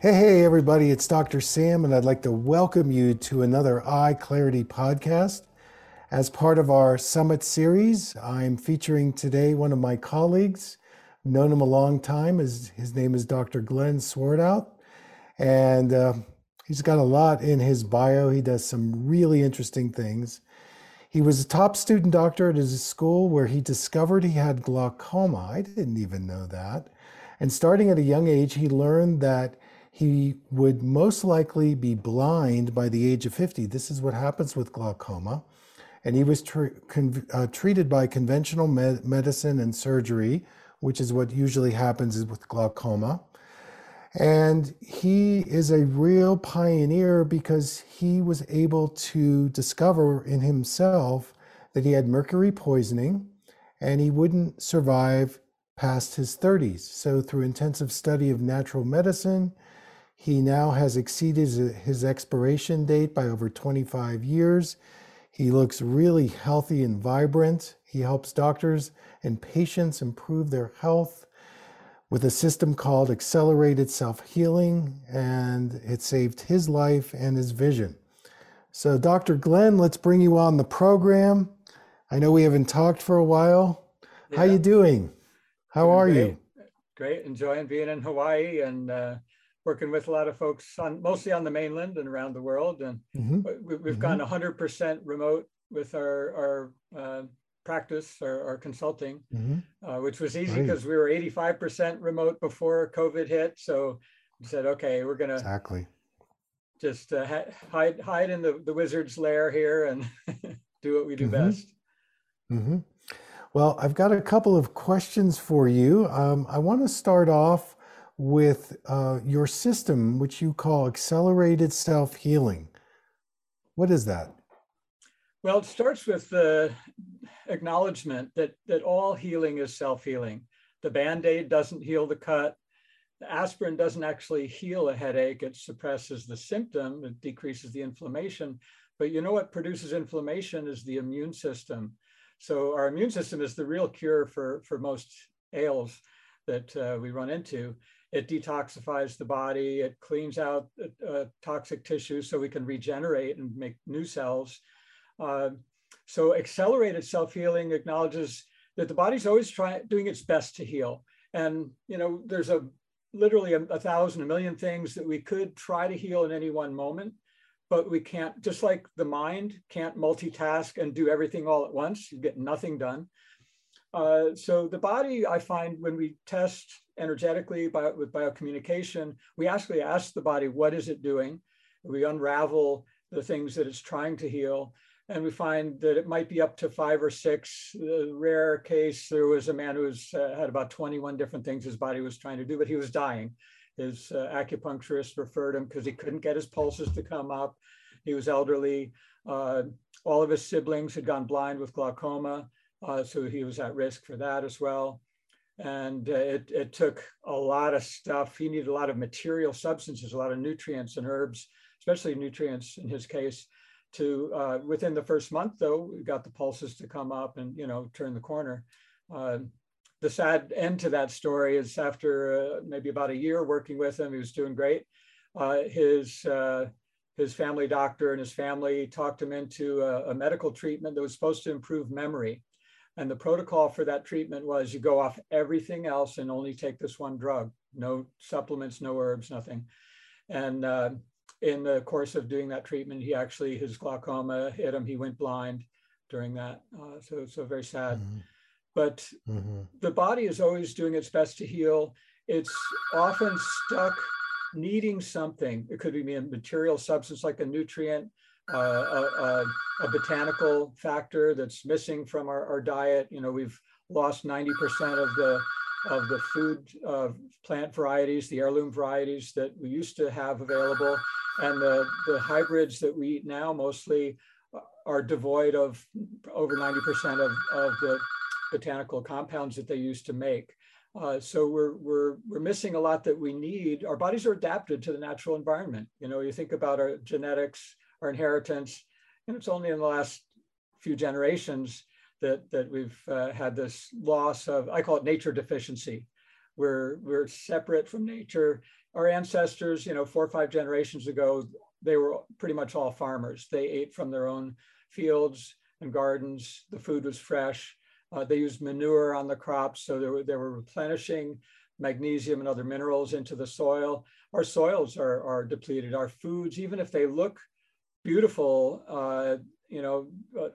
Hey everybody, it's Dr. Sam, and I'd like to welcome you to another Eye Clarity podcast. As part of our summit series, I'm featuring today one of my colleagues. I've known him a long time. His name is Dr. Glen Swartwout, and he's got a lot in his bio. He does some really interesting things. He was a top student doctor at his school where he discovered he had glaucoma. I didn't even know that. And starting at a young age, he learned that he would most likely be blind by the age of 50. This is what happens with glaucoma. And he was treated by conventional medicine and surgery, which is what usually happens with glaucoma. And he is a real pioneer because he was able to discover in himself that he had mercury poisoning and he wouldn't survive past his 30s. So through intensive study of natural medicine, he now has exceeded his expiration date by over 25 years. He looks really healthy and vibrant. He helps doctors and patients improve their health with a system called Accelerated Self Healing, and it saved his life and his vision. So Dr. Glen, let's bring you on the program. I know we haven't talked for a while. Yeah. How you doing? How are you? Great, enjoying being in Hawaii and working with a lot of folks mostly on the mainland and around the world. And we've gone 100% remote with our practice, our consulting, which was easy because we were 85% remote before COVID hit. So we said, okay, we're gonna just hide in the wizard's lair here and do what we do best. Well, I've got a couple of questions for you. I want to start off with your system, which you call Accelerated Self-Healing. What is that? Well, it starts with the acknowledgement that all healing is self-healing. The Band-Aid doesn't heal the cut. The aspirin doesn't actually heal a headache. It suppresses the symptom. It decreases the inflammation. But you know what produces inflammation is the immune system. So our immune system is the real cure for most ails that we run into. It detoxifies the body, it cleans out toxic tissue so we can regenerate and make new cells. So accelerated self-healing acknowledges that the body's always doing its best to heal. And you know, there's literally a million things that we could try to heal in any one moment, but we can't, just like the mind can't multitask and do everything all at once, you get nothing done. So the body, I find when we test energetically with biocommunication, we actually ask the body, what is it doing? We unravel the things that it's trying to heal. And we find that it might be up to 5 or 6. The rare case, there was a man who had about 21 different things his body was trying to do, but he was dying. His acupuncturist referred him because he couldn't get his pulses to come up. He was elderly. All of his siblings had gone blind with glaucoma. So he was at risk for that as well. And it took a lot of stuff. He needed a lot of material substances, a lot of nutrients and herbs, especially nutrients in his case, to within the first month though, we got the pulses to come up and, you know, turn the corner. The sad end to that story is after maybe about a year working with him, he was doing great. His family doctor and his family talked him into a medical treatment that was supposed to improve memory. And the protocol for that treatment was you go off everything else and only take this one drug, no supplements, no herbs, nothing. And in the course of doing that treatment, he actually, his glaucoma hit him, he went blind during that. So it's so very sad. But the body is always doing its best to heal. It's often stuck needing something. It could be a material substance like a nutrient, a botanical factor that's missing from our diet. You know, we've lost 90% of the food plant varieties, the heirloom varieties that we used to have available. And the hybrids that we eat now mostly are devoid of over 90% of the botanical compounds that they used to make. So we're missing a lot that we need. Our bodies are adapted to the natural environment. You know, you think about our genetics, our inheritance, and it's only in the last few generations that we've had this loss of, I call it nature deficiency, where we're separate from nature. Our ancestors, you know, 4 or 5 generations ago, they were pretty much all farmers. They ate from their own fields and gardens. The food was fresh. They used manure on the crops, so they were replenishing magnesium and other minerals into the soil. Our soils are depleted. Our foods, even if they look beautiful, you know,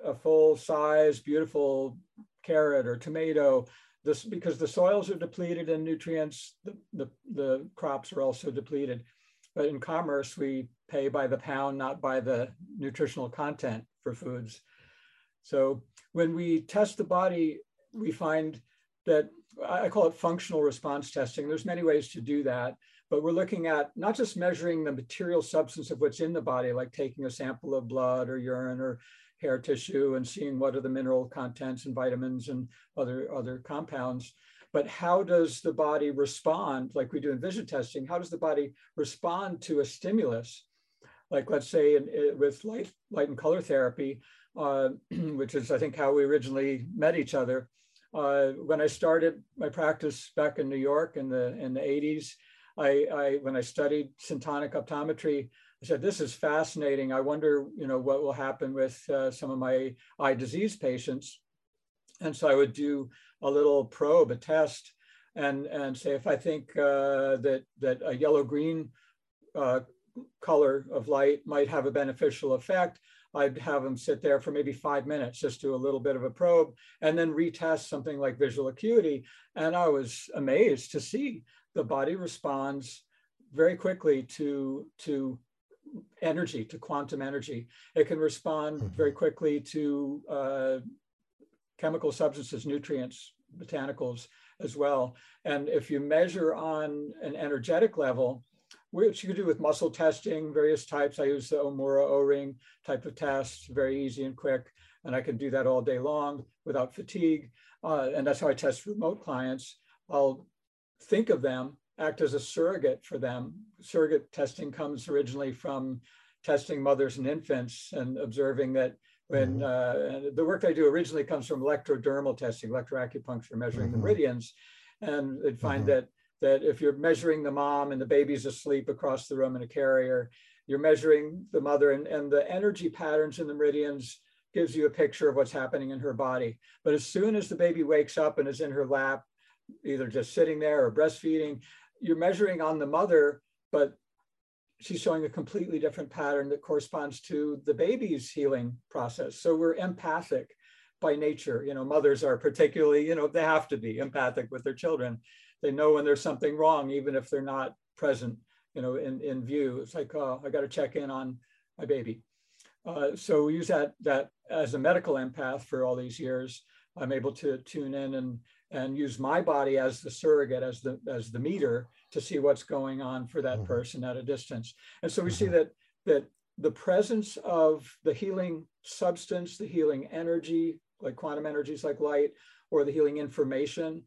a full-size beautiful carrot or tomato, this, because the soils are depleted in nutrients, the crops are also depleted. But in commerce, we pay by the pound, not by the nutritional content for foods. So when we test the body, we find that, I call it functional response testing. There's many ways to do that, but we're looking at not just measuring the material substance of what's in the body, like taking a sample of blood or urine or hair tissue and seeing what are the mineral contents and vitamins and other compounds, but how does the body respond, like we do in vision testing, how does the body respond to a stimulus? Like let's say with light and color therapy, which is, I think, how we originally met each other. When I started my practice back in New York in the 80s, when I studied syntonic optometry, I said, this is fascinating. I wonder, you know, what will happen with some of my eye disease patients. And so I would do a little probe, a test, and say, if I think that a yellow-green color of light might have a beneficial effect, I'd have them sit there for maybe 5 minutes, just do a little bit of a probe, and then retest something like visual acuity. And I was amazed to see the body responds very quickly to energy, to quantum energy. It can respond very quickly to chemical substances, nutrients, botanicals as well. And if you measure on an energetic level, which you could do with muscle testing, various types. I use the Omura O-ring type of test, very easy and quick. And I can do that all day long without fatigue. And that's how I test remote clients. I'll think of them, act as a surrogate for them. Surrogate testing comes originally from testing mothers and infants and observing that when the work I do originally comes from electrodermal testing, electroacupuncture, measuring the meridians. And they'd find that if you're measuring the mom and the baby's asleep across the room in a carrier, you're measuring the mother and the energy patterns in the meridians gives you a picture of what's happening in her body. But as soon as the baby wakes up and is in her lap, either just sitting there or breastfeeding, you're measuring on the mother, but she's showing a completely different pattern that corresponds to the baby's healing process. So we're empathic by nature. You know, mothers are particularly, you know, they have to be empathic with their children. They know when there's something wrong, even if they're not present, you know, in view. It's like, oh, I got to check in on my baby. So we use that as a medical empath for all these years. I'm able to tune in and use my body as the surrogate, as the meter to see what's going on for that person at a distance. And so we see that the presence of the healing substance, the healing energy, like quantum energies like light, or the healing information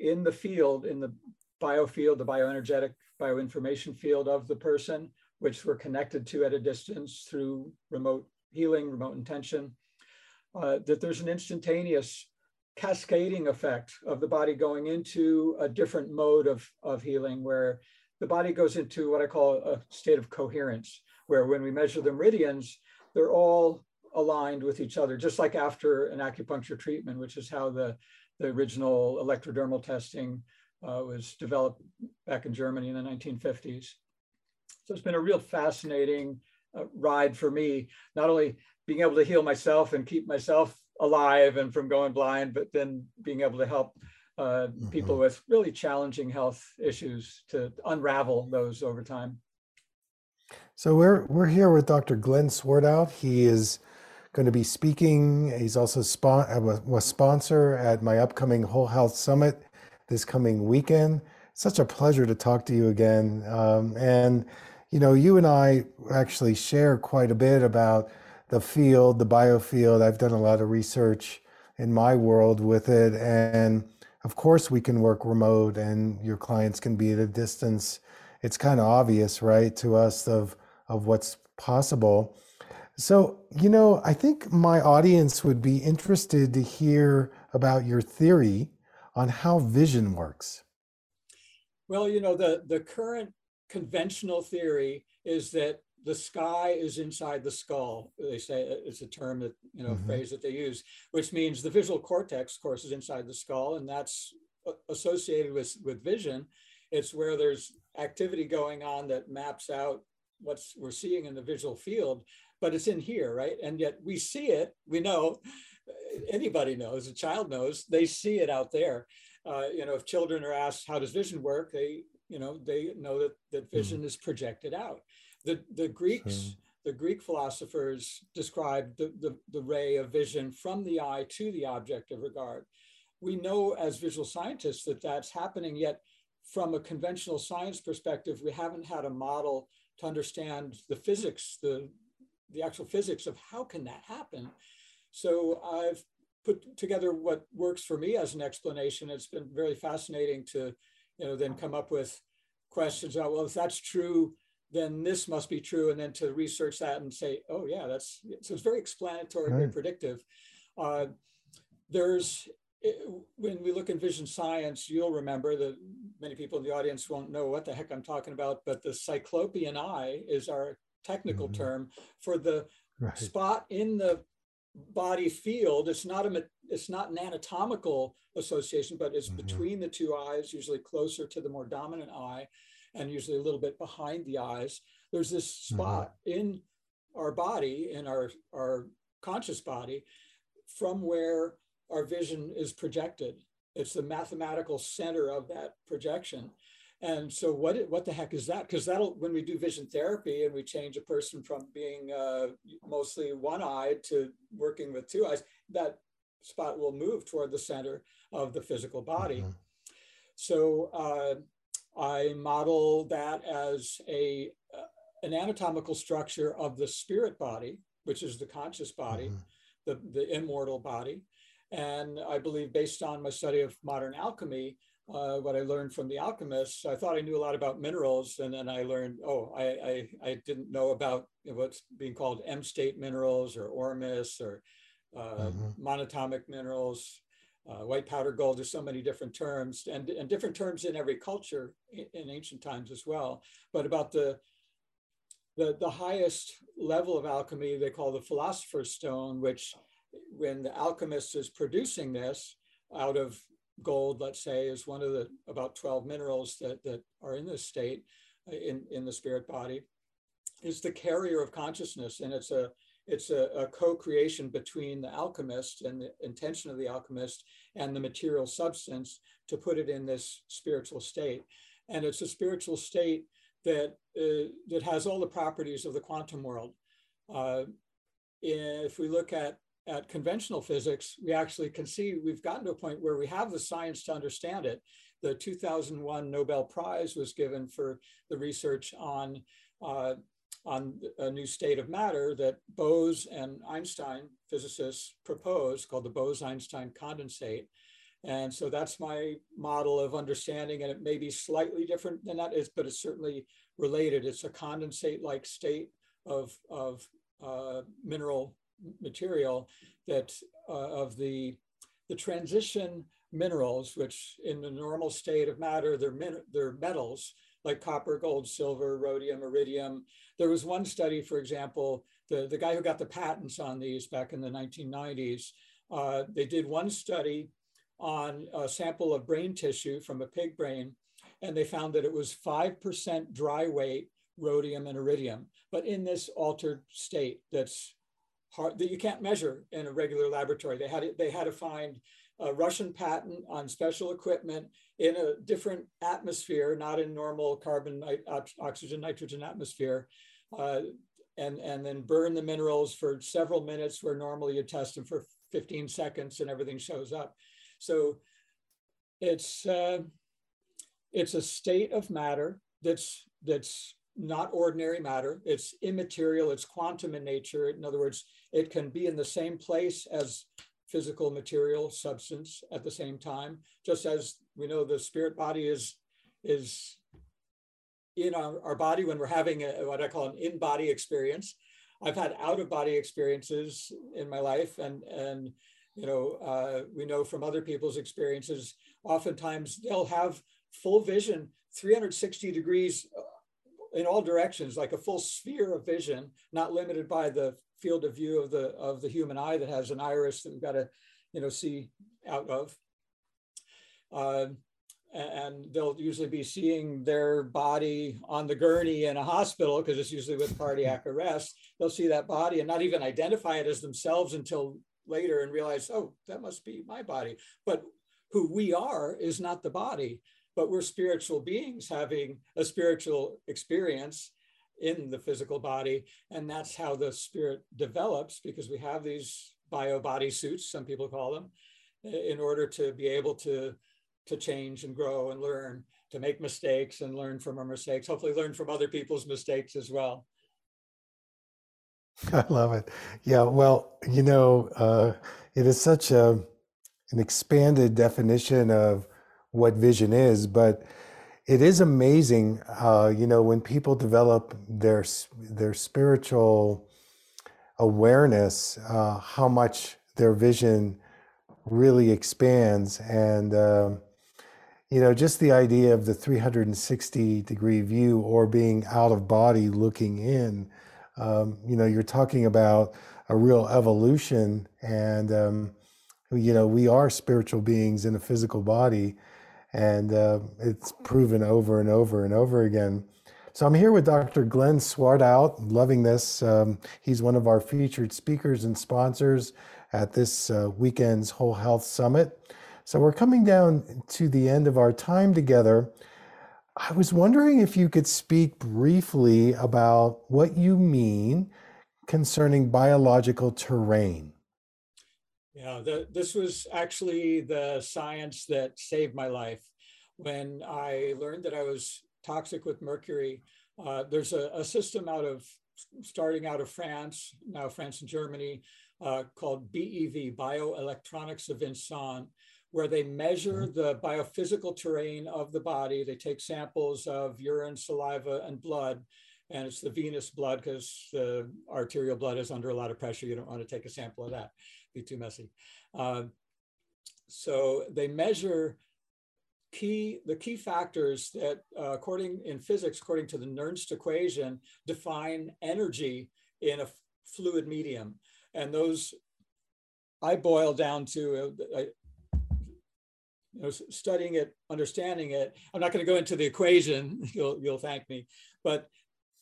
in the field, in the biofield, the bioenergetic bioinformation field of the person, which we're connected to at a distance through remote healing, remote intention, that there's an instantaneous cascading effect of the body going into a different mode of healing, where the body goes into what I call a state of coherence, where when we measure the meridians, they're all aligned with each other, just like after an acupuncture treatment, which is how the original electrodermal testing was developed back in Germany in the 1950s. So it's been a real fascinating ride for me, not only being able to heal myself and keep myself alive and from going blind, but then being able to help people with really challenging health issues to unravel those over time. So we're here with Dr. Glen Swartwout. He is going to be speaking. He's also was sponsor at my upcoming Whole Health Summit this coming weekend. Such a pleasure to talk to you again. And you know, you and I actually share quite a bit about the field, the biofield. I've done a lot of research in my world with it, and of course we can work remote and your clients can be at a distance. It's kind of obvious, right, to us of what's possible. So, you know, I think my audience would be interested to hear about your theory on how vision works. Well, you know, the current conventional theory is that the sky is inside the skull. They say it's a term that, you know, phrase that they use, which means the visual cortex, of course, is inside the skull, and that's associated with vision. It's where there's activity going on that maps out what we're seeing in the visual field, but it's in here, right? And yet we see it, we know, anybody knows, a child knows, they see it out there. You know, if children are asked, how does vision work? They know that vision is projected out. The Greek philosophers described the ray of vision from the eye to the object of regard. We know as visual scientists that that's happening, yet from a conventional science perspective, we haven't had a model to understand the physics, the actual physics of how can that happen. So I've put together what works for me as an explanation. It's been very fascinating to, you know, then come up with questions about, well, if that's true, then this must be true, and then to research that and say, oh yeah, that's, so it's very explanatory, very predictive. When we look in vision science, you'll remember that many people in the audience won't know what the heck I'm talking about, but the cyclopean eye is our technical term for the spot in the body field. It's not an anatomical association, but it's between the two eyes, usually closer to the more dominant eye, and usually a little bit behind the eyes. There's this spot in our body, in our conscious body, from where our vision is projected. It's the mathematical center of that projection. And so what the heck is that? Because that'll, when we do vision therapy and we change a person from being mostly one-eyed to working with two eyes, that spot will move toward the center of the physical body. So I model that as an anatomical structure of the spirit body, which is the conscious body, the immortal body. And I believe, based on my study of modern alchemy, what I learned from the alchemists, I thought I knew a lot about minerals, and then I learned, I didn't know about what's being called M-state minerals or Ormus or monatomic minerals, white powder gold. There's so many different terms, and different terms in every culture in ancient times as well. But about the highest level of alchemy, they call the philosopher's stone, which, when the alchemist is producing this out of gold, let's say, is one of the about 12 minerals that are in this state in the spirit body, is the carrier of consciousness. And it's a co-creation between the alchemist and the intention of the alchemist and the material substance to put it in this spiritual state. And it's a spiritual state that has all the properties of the quantum world. If we look at conventional physics, we actually can see we've gotten to a point where we have the science to understand it. The 2001 Nobel Prize was given for the research on a new state of matter that Bose and Einstein, physicists, proposed, called the Bose-Einstein condensate. And so that's my model of understanding, and it may be slightly different than that, but it's certainly related. It's a condensate-like state of mineral material of the transition minerals, which in the normal state of matter, they're metals like copper, gold, silver, rhodium, iridium. There was one study, for example, the guy who got the patents on these back in the 1990s, they did one study on a sample of brain tissue from a pig brain, and they found that it was 5% dry weight, rhodium and iridium, but in this altered state that's hard, that you can't measure in a regular laboratory. They had to find a Russian patent on special equipment in a different atmosphere, not in normal carbon, oxygen, nitrogen atmosphere, and then burn the minerals for several minutes where normally you test them for 15 seconds and everything shows up. So it's a state of matter that's not ordinary matter. It's immaterial, it's quantum in nature. In other words, it can be in the same place as physical material substance at the same time, just as we know the spirit body is in our body when we're having what I call an in-body experience. I've had out-of-body experiences in my life, and you know, we know from other people's experiences, oftentimes they'll have full vision, 360 degrees in all directions, like a full sphere of vision, not limited by the field of view of the human eye that has an iris that we've got to, you know, see out of. And they'll usually be seeing their body on the gurney in a hospital, because it's usually with cardiac arrest. They'll see that body and not even identify it as themselves until later and realize, oh, that must be my body. But who we are is not the body, but we're spiritual beings having a spiritual experience in the physical body. And that's how the spirit develops, because we have these bio body suits, some people call them, in order to be able to change and grow and learn, to make mistakes and learn from our mistakes, hopefully learn from other people's mistakes as well. I love it. Yeah, well, you know, it is such an expanded definition of what vision is, but it is amazing, you know, when people develop their spiritual awareness, how much their vision really expands. And, you know, just the idea of the 360 degree view or being out of body looking in, you know, you're talking about a real evolution. And, you know, we are spiritual beings in a physical body. And it's proven over and over and over again. So I'm here with Dr. Glen Swartwout, loving this. He's one of our featured speakers and sponsors at this weekend's Whole Health Summit. So we're coming down to the end of our time together. I was wondering if you could speak briefly about what you mean concerning biological terrain. Yeah, this was actually the science that saved my life. When I learned that I was toxic with mercury, there's a system starting out of France, now France and Germany, called BEV, Bioelectronics of Vincent, where they measure the biophysical terrain of the body. They take samples of urine, saliva, and blood. And it's the venous blood, because the arterial blood is under a lot of pressure. You don't want to take a sample of that, be too messy. So they measure the key factors that, according to the Nernst equation, define energy in a fluid medium. And those I boil down to, you know, studying it, understanding it. I'm not going to go into the equation, you'll thank me, but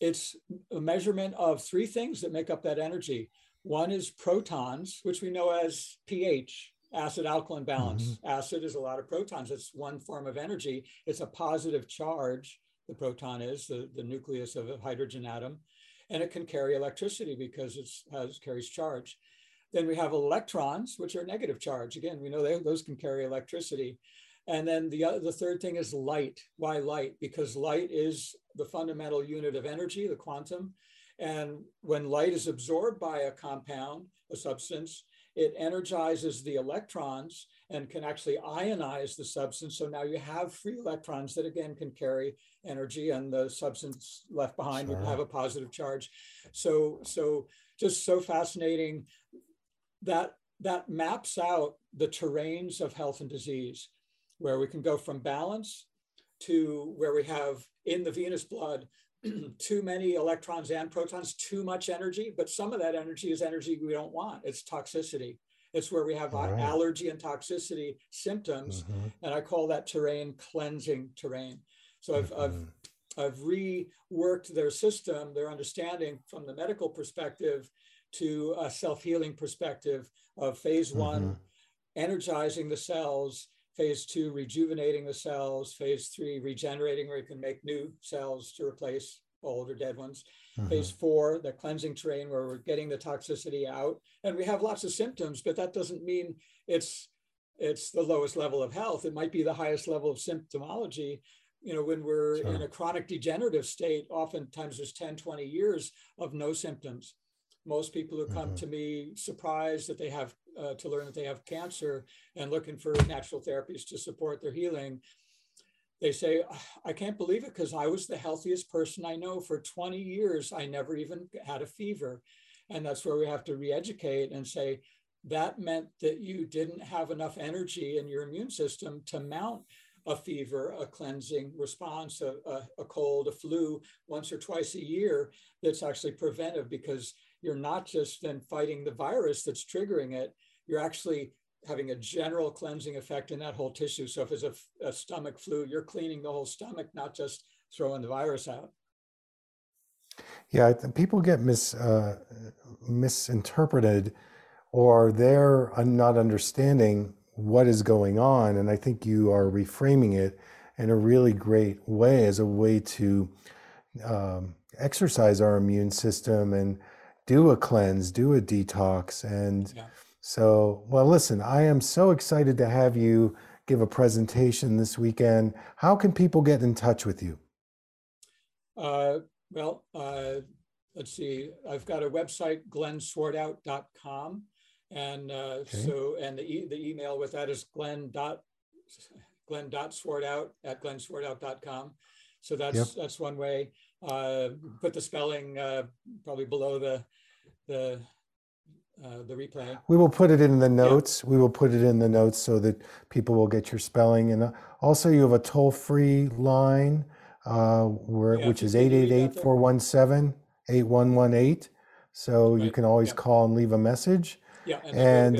it's a measurement of three things that make up that energy. One is protons, which we know as pH, acid-alkaline balance. Mm-hmm. Acid is a lot of protons. It's one form of energy. It's a positive charge, the proton is, the nucleus of a hydrogen atom. And it can carry electricity because it carries charge. Then we have electrons, which are negative charge. Again, we know those can carry electricity. And then the third thing is light. Why light? Because light is the fundamental unit of energy, the quantum. And when light is absorbed by a compound, a substance, it energizes the electrons and can actually ionize the substance. So now you have free electrons that again can carry energy, and the substance left behind would have a positive charge. So just so fascinating that maps out the terrains of health and disease, where we can go from balance to where we have in the venous blood too many electrons and protons, too much energy, but some of that energy is energy we don't want. It's toxicity. It's where we have allergy and toxicity symptoms. Mm-hmm. And I call that terrain cleansing terrain. So I've reworked their system, their understanding from the medical perspective to a self-healing perspective of phase one, energizing the cells, phase two, rejuvenating the cells, phase three, regenerating, where you can make new cells to replace old or dead ones. Phase four, the cleansing terrain, where we're getting the toxicity out. And we have lots of symptoms, but that doesn't mean it's the lowest level of health. It might be the highest level of symptomology. You know, when we're in a chronic degenerative state, oftentimes there's 10, 20 years of no symptoms. Most people who come to me surprised that they have to learn that they have cancer and looking for natural therapies to support their healing. They say, I can't believe it, because I was the healthiest person I know for 20 years. I never even had a fever. And that's where we have to re-educate and say, that meant that you didn't have enough energy in your immune system to mount a fever, a cleansing response, a cold, a flu, once or twice a year, that's actually preventive, because you're not just then fighting the virus that's triggering it, you're actually having a general cleansing effect in that whole tissue. So if it's a stomach flu, you're cleaning the whole stomach, not just throwing the virus out. Yeah, people get misinterpreted, or they're not understanding what is going on. And I think you are reframing it in a really great way, as a way to exercise our immune system and do a cleanse, do a detox. And so, well, listen, I am so excited to have you give a presentation this weekend. How can people get in touch with you? Let's see, I've got a website, glenswartwout.com. And the email with that is glen.swartout@glenswartout.com. So that's one way. Put the spelling probably below the replay. We will put it in the notes. Yeah. We will put it in the notes so that people will get your spelling. And also, you have a toll-free line, which is 888-417-8118. So you can always call and leave a message. Yeah, and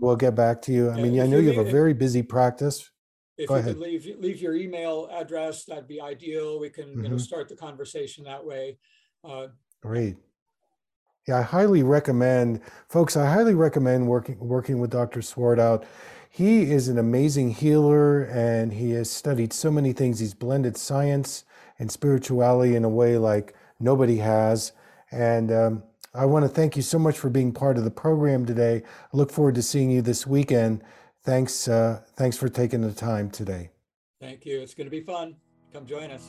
we'll get back to you. I mean, I know you have a very busy practice. If you could leave your email address, that'd be ideal. We can start the conversation that way. Great. Yeah, I highly recommend, folks, working with Dr. Swartwout. He is an amazing healer, and he has studied so many things. He's blended science and spirituality in a way like nobody has. And I want to thank you so much for being part of the program today. I look forward to seeing you this weekend. Thanks, thanks for taking the time today. Thank you. It's going to be fun. Come join us.